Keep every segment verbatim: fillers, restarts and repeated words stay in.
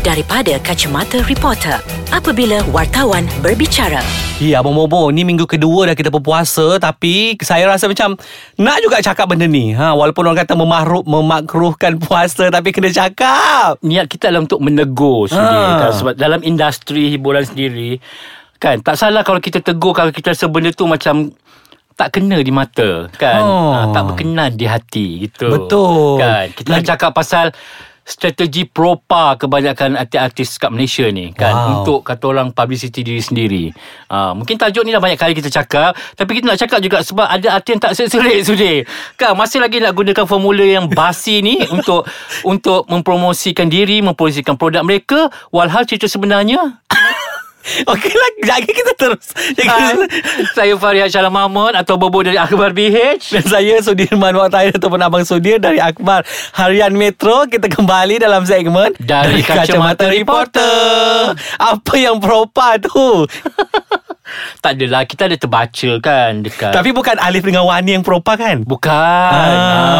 daripada kacamata reporter apabila wartawan berbicara. Ya, Abang Bobo, ni minggu kedua dah kita berpuasa, tapi saya rasa macam nak juga cakap benda ni. Ha, walaupun orang kata memahruh, memakruhkan puasa, tapi kena cakap. Niat kita adalah untuk menegur sendiri. Ha. Sebab dalam industri hiburan sendiri, kan, tak salah kalau kita tegur, kalau kita rasa benda tu macam tak kena di mata, kan, oh. ha, tak berkenan di hati gitu. Betul, kan? Kita Lagi... cakap pasal strategi Propa kebanyakan artis-artis kat Malaysia ni, kan, wow. untuk kata orang publicity diri sendiri. ha, Mungkin tajuk ni dah banyak kali kita cakap, tapi kita nak cakap juga sebab ada artis yang tak serik-serik sudi, kan, masih lagi nak gunakan formula yang basi ni Untuk Untuk mempromosikan diri, mempromosikan produk mereka, walhal cerita sebenarnya okeylah, lagi kita terus. Hai, saya Farihat Syarah Mahmud atau Bobo dari Akhbar B H. Dan saya Sudirman Watai ataupun Abang Sudir dari Akhbar Harian Metro. Kita kembali dalam segmen Dari, dari Kacamata, Kacamata Reporter. Reporter. Apa yang Propa tu? Tak adalah, kita ada terbaca, kan, dekat. Tapi bukan Alif dengan Wani yang Propa, kan? Bukan. ah.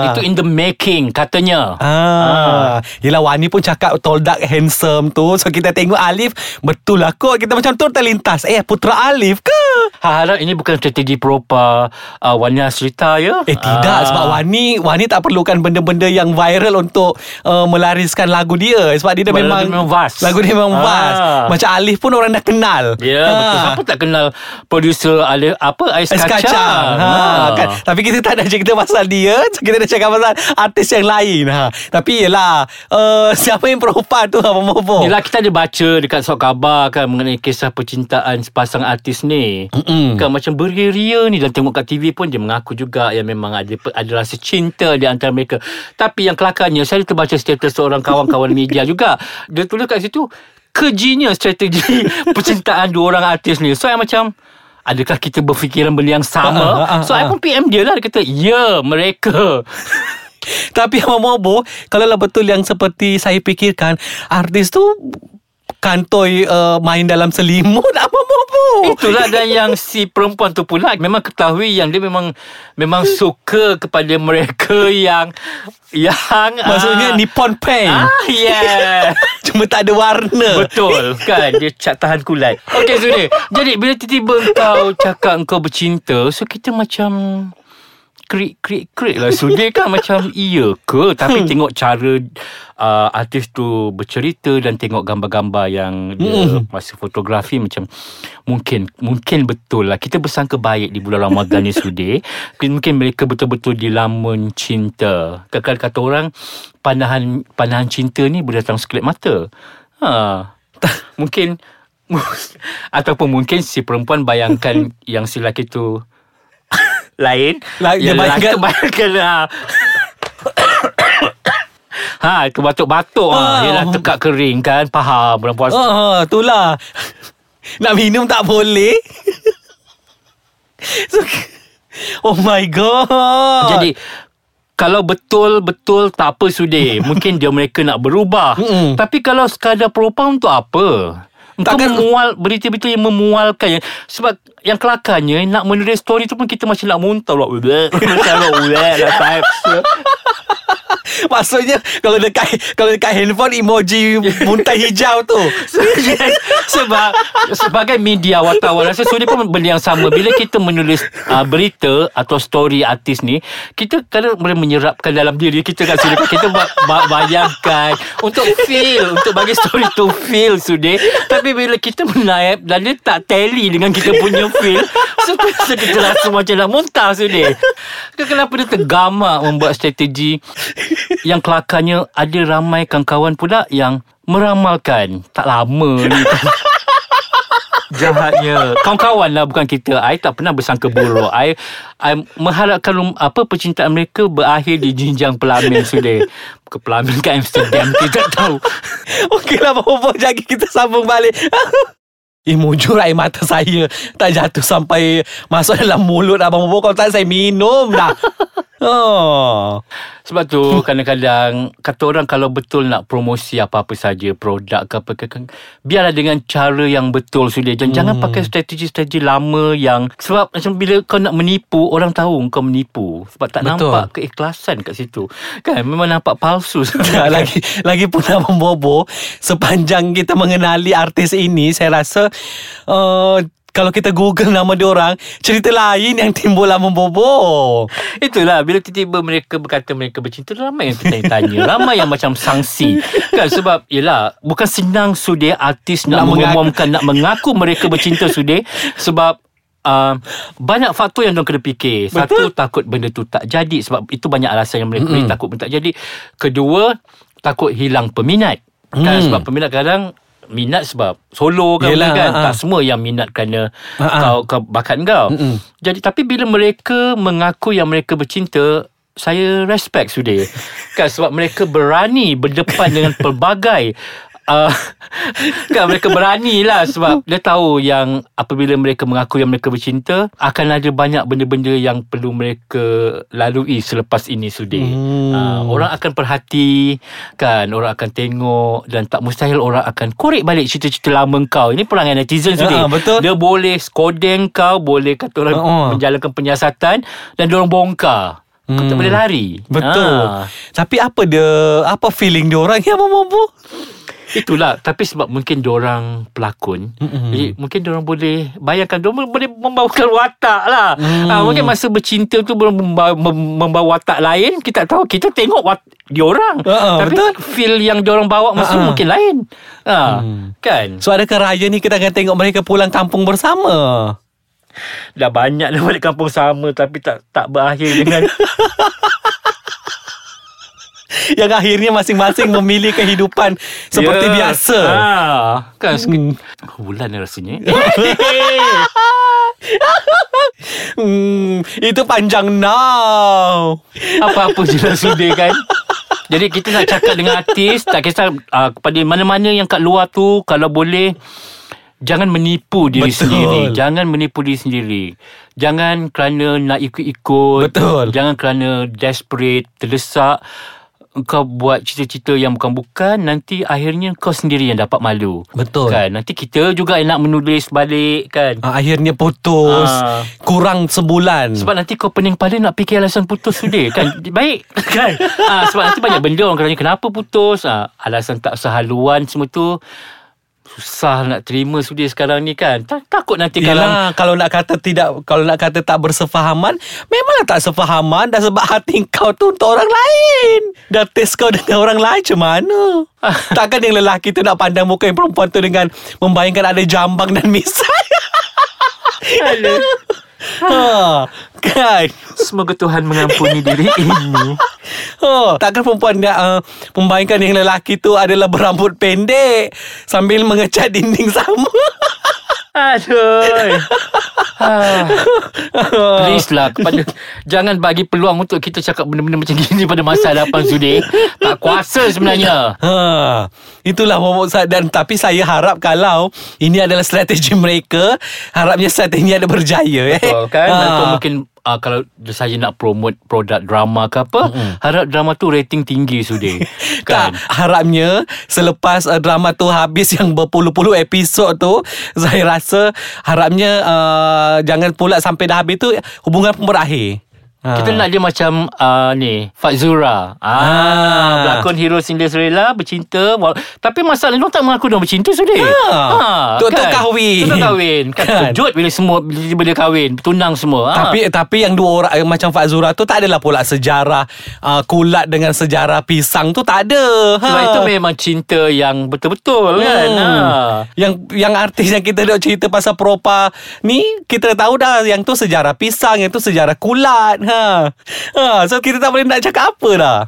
Ah. Itu in the making katanya. ah. Ah. Yelah, Wani pun cakap toldak handsome tu. So kita tengok Alif, betul lah kot. Kita macam tu terlintas, eh, Putera Alif ke? Harap ini bukan strategi Propa uh, Wani Asrita, ya? Eh, tidak. ah. Sebab Wani Wani tak perlukan benda-benda yang viral untuk uh, melariskan lagu dia. Sebab dia dah memang, memang vast. Lagu dia memang ah. vast. Macam Alif pun orang dah kenal. Ya, yeah. Ha, betul. Siapa tak kenal producer Alif, apa, Ais, Ais Kacang, kacang. Ha, ha. Kan? Tapi kita tak nak cerita pasal dia, kita nak cakap pasal artis yang lain. ha. Tapi yelah, uh, siapa yang Propa tu, Abang Bobo? Yelah, kita ada baca dekat surat khabar, kan, mengenai kisah percintaan sepasang artis ni. Mm-mm. Kan, macam beria-ria ni. Dan tengok kat T V pun dia mengaku juga yang memang ada, ada rasa cinta di antara mereka. Tapi yang kelakarnya, saya terbaca status seorang kawan-kawan media juga. Dia tulis kat situ, kejinya strategi percintaan dua orang artis ni. So saya macam, adakah kita berfikiran benda yang sama? So saya pun P M dia lah. Dia kata, ya, mereka. Tapi Abang Bobo, kalau lah betul yang seperti saya fikirkan, artis tu kantoi uh, main dalam selimut, Abang Bobo. Itulah. Dan yang si perempuan tu pula memang ketahui yang dia memang memang suka kepada mereka yang yang maksudnya uh, Nippon Paint. Ah, yeah. Cuma tak ada warna. Betul, kan, dia cat tahan kulat. Okey, so ni, jadi bila tiba-tiba kau cakap kau bercinta, so kita macam krik-krik-krik lah. So dia kan macam, iya ke? Tapi tengok cara uh, artis tu bercerita dan tengok gambar-gambar yang dia mm. masa fotografi, macam mungkin mungkin betul lah. Kita bersangka baik di bulan Ramadan ni, Sudir. Mungkin mereka betul-betul dilamun cinta. Kadang-kadang kata orang, panahan panahan cinta ni berdatang sekelip mata. Ha. Mungkin ataupun mungkin si perempuan bayangkan yang si lelaki tu lain. La- dia bayangkan, bayangkan lah. Ha, itu batuk-batuk. oh. ha. Yelah, tekak kering, kan, faham bulan puasa. oh, Itulah, nak minum tak boleh. So, oh my god. Jadi kalau betul-betul tak apa, Sudir, mungkin dia mereka nak berubah. Mm-mm. Tapi kalau sekadar Propa, untuk apa? Untuk memual berita-berita yang memualkan. Sebab yang kelakarnya, nak menulis story tu pun kita masih nak muntah. Maksudnya kalau dekat kalau dekat handphone, emoji muntah hijau tu. Sebab sebagai media wartawan, rasa Sudir pun benda yang sama. Bila kita menulis uh, berita atau story artis ni, kita kadang boleh menyerapkan dalam diri kita, kan, Sudir. Kita bayangkan untuk feel, untuk bagi story tu feel, Sudir. Tapi bila kita menaip dan dia tak tally dengan kita punya feel, so kita rasa macam nak muntah, Sudir. Kenapa dia tergamak membuat strategi yang kelakarnya ada ramai kawan-kawan pula yang meramalkan tak lama ni. Jahatnya kawan-kawan lah, bukan kita. I tak pernah bersangka buruk. I, I mengharapkan apa percintaan mereka berakhir di jinjang pelamin, Sudir. Ke pelamin ke Amsterdam, kita tak tahu. Okeylah, Bobo, jadi kita sambung balik. Eh, mujur air mata saya tak jatuh sampai masuk dalam mulut Abang Bobo. Kalau tak, saya minum dah. Oh, sebab tu kadang-kadang kata orang kalau betul nak promosi apa-apa saja, produk ke apa ke, biarlah dengan cara yang betul sudah. Jangan, hmm. jangan pakai strategi-strategi lama yang, sebab macam bila kau nak menipu, orang tahu kau menipu sebab tak betul. Nampak keikhlasan kat situ. Kan memang nampak palsu. lagi lagi pun nak membobo. Sepanjang kita mengenali artis ini, saya rasa uh, kalau kita google nama diorang, cerita lain yang timbul lah membobo. Itulah, bila tiba-tiba mereka berkata mereka bercinta, ramai yang tanya-tanya. Ramai yang macam sangsi. Kan sebab, yelah, bukan senang sudah artis nak, nak mengumumkan, nak mengaku mereka bercinta sudah. Sebab Uh, banyak faktor yang mereka kena fikir. Satu, betul? Takut benda tu tak jadi. Sebab itu banyak alasan yang mereka mm-hmm. takut benda tak jadi. Kedua, takut hilang peminat. mm. Kan sebab peminat kadang minat sebab solo kan, yelah, kan? Uh-uh. Tak semua yang minat kerana uh-uh. kau, kau bakat kau. Mm-mm. Jadi tapi bila mereka mengaku yang mereka bercinta, saya respect sudah. Kan sebab mereka berani berdepan dengan pelbagai Uh, kan mereka berani lah. Sebab dia tahu yang apabila mereka mengaku yang mereka bercinta, akan ada banyak benda-benda yang perlu mereka lalui selepas ini sudah. hmm. uh, Orang akan perhati, kan, orang akan tengok. Dan tak mustahil orang akan korek balik cerita-cerita lama kau. Ini perangai netizen sudah. uh, Dia boleh skodeng kau, boleh kata orang uh-uh. menjalankan penyiasatan, dan diorang bongkar. Kau tak hmm. boleh lari. Betul. ha. Tapi apa dia, apa feeling diorang yang mampu? Itulah. Tapi sebab mungkin diorang pelakon, mm-hmm. jadi mungkin diorang boleh bayangkan, diorang boleh membawakan watak lah. mm. ha, Mungkin masa bercinta tu diorang membawa, membawa watak lain. Kita tak tahu. Kita tengok watak diorang, uh-uh, tapi betul? Feel yang diorang bawa masa uh-uh. mungkin lain. ha, mm. Kan. So adakah raya ni kita akan tengok mereka pulang kampung bersama? Dah banyak dah balik kampung sama, tapi tak tak berakhir dengan yang akhirnya masing-masing memilih kehidupan seperti yeah. biasa. ha, Kan hmm. bulan rasanya. hmm, Itu panjang now. Apa-apa je dah sudah kan. Jadi kita nak cakap dengan artis, tak kisah uh, kepada mana-mana yang kat luar tu, kalau boleh jangan menipu diri Betul. sendiri. Jangan menipu diri sendiri. Jangan kerana nak ikut-ikut. Betul. Jangan kerana desperate, terdesak, kau buat cita-cita yang bukan-bukan. Nanti akhirnya kau sendiri yang dapat malu. Betul. Kan? Nanti kita juga yang nak menulis balik kan. Ha, akhirnya putus. Ha. Kurang sebulan. Sebab nanti kau pening kepala nak fikir alasan putus sudah kan. Baik kan. Ha, sebab nanti banyak benda orang tanya kenapa putus. Ha, alasan tak sehaluan semua tu. Susah nak terima sudi sekarang ni kan. Takut nanti Yelah, kalau Kalau nak kata tidak, kalau nak kata tak bersefahaman, memanglah tak sefahaman. Dah sebab hati kau tu untuk orang lain. Dah test kau dengan orang lain macam mana? Takkan yang lelaki tu nak pandang muka yang perempuan tu dengan membayangkan ada jambang dan misai. Ha, kan. Semoga Tuhan mengampuni diri ini. Oh, takkan perempuan nak uh, membayangkan yang lelaki tu adalah berambut pendek sambil mengecat dinding sama. Aduh. Ha. Please lah kepada, jangan bagi peluang untuk kita cakap benda-benda macam gini pada masa hadapan sudah. Tak kuasa sebenarnya. Ha. Itulah dan tapi saya harap kalau ini adalah strategi mereka, harapnya strategi ada berjaya. Betul eh. kan? Ha. Atau mungkin Uh, kalau saya nak promote produk drama ke apa, mm-hmm. harap drama tu rating tinggi sudah. Kan? Tak, harapnya selepas uh, drama tu habis yang berpuluh-puluh episod tu, saya rasa harapnya uh, jangan pula sampai dah habis tu hubungan pun berakhir. Ha. Kita nak dia macam uh, ni Fazura. Ah, ha. Berlakon hero Cinderella bercinta, tapi masalah dia tak mengaku dia bercinta sudah. Ha. Tok kan? kahwin. Tok kahwin. Kan, kan. Terkejut bila semua bila dia kahwin, tunang semua. Ha. Tapi tapi yang dua orang yang macam Fazura tu tak adalah pula sejarah uh, kulat dengan sejarah pisang tu tak ada. Ha. Sebab itu memang cinta yang betul-betul hmm. kan. Ha. Yang yang artis yang kita dok cerita pasal Propa ni, kita tahu dah yang tu sejarah pisang, yang tu sejarah kulat. Ha. Ha. Ha. So kita tak boleh nak cakap apa dah.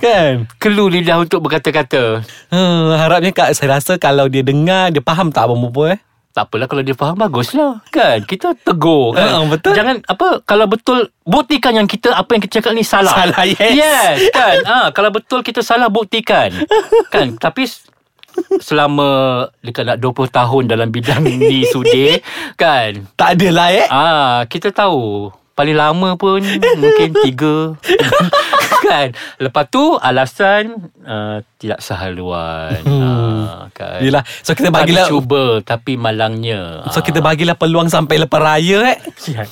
Kan? Kelu lidah untuk berkata-kata. hmm, Harapnya Kak, saya rasa kalau dia dengar, dia faham tak apa-apa eh? Tak apalah, kalau dia faham baguslah. Kan? Kita tegur kan? Ha, betul. Jangan apa, kalau betul buktikan yang kita, apa yang kita cakap ni salah. Salah yes, yes kan? Ha, kalau betul kita salah, buktikan. Kan? Tapi selama dekat nak dua puluh tahun dalam bidang ni sudah kan, tak adalah eh ha, kita tahu paling lama pun mungkin tiga kan. Lepas tu alasan uh, tidak sehaluan. hmm. uh, kan. Yelah, so kita bagilah kami cuba tapi malangnya so uh. kita bagilah peluang sampai lepas raya eh. yeah.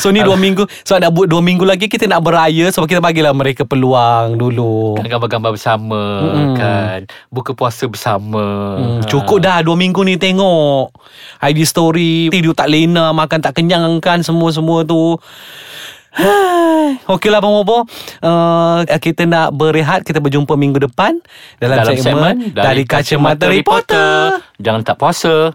So ni dua minggu, so nak buat dua minggu lagi kita nak beraya, so kita bagilah mereka peluang dulu. Gambar-gambar bersama, mm. kan, buka puasa bersama. mm. ha. Cukup dah dua minggu ni tengok I G story, tidur tak lena, makan tak kenyang kan, semua-semua tu. Okeylah Abang Bobo, uh, kita nak berehat. Kita berjumpa minggu depan dalam, dalam segmen Dari Kaca Mata Reporter. Reporter Jangan tak puasa.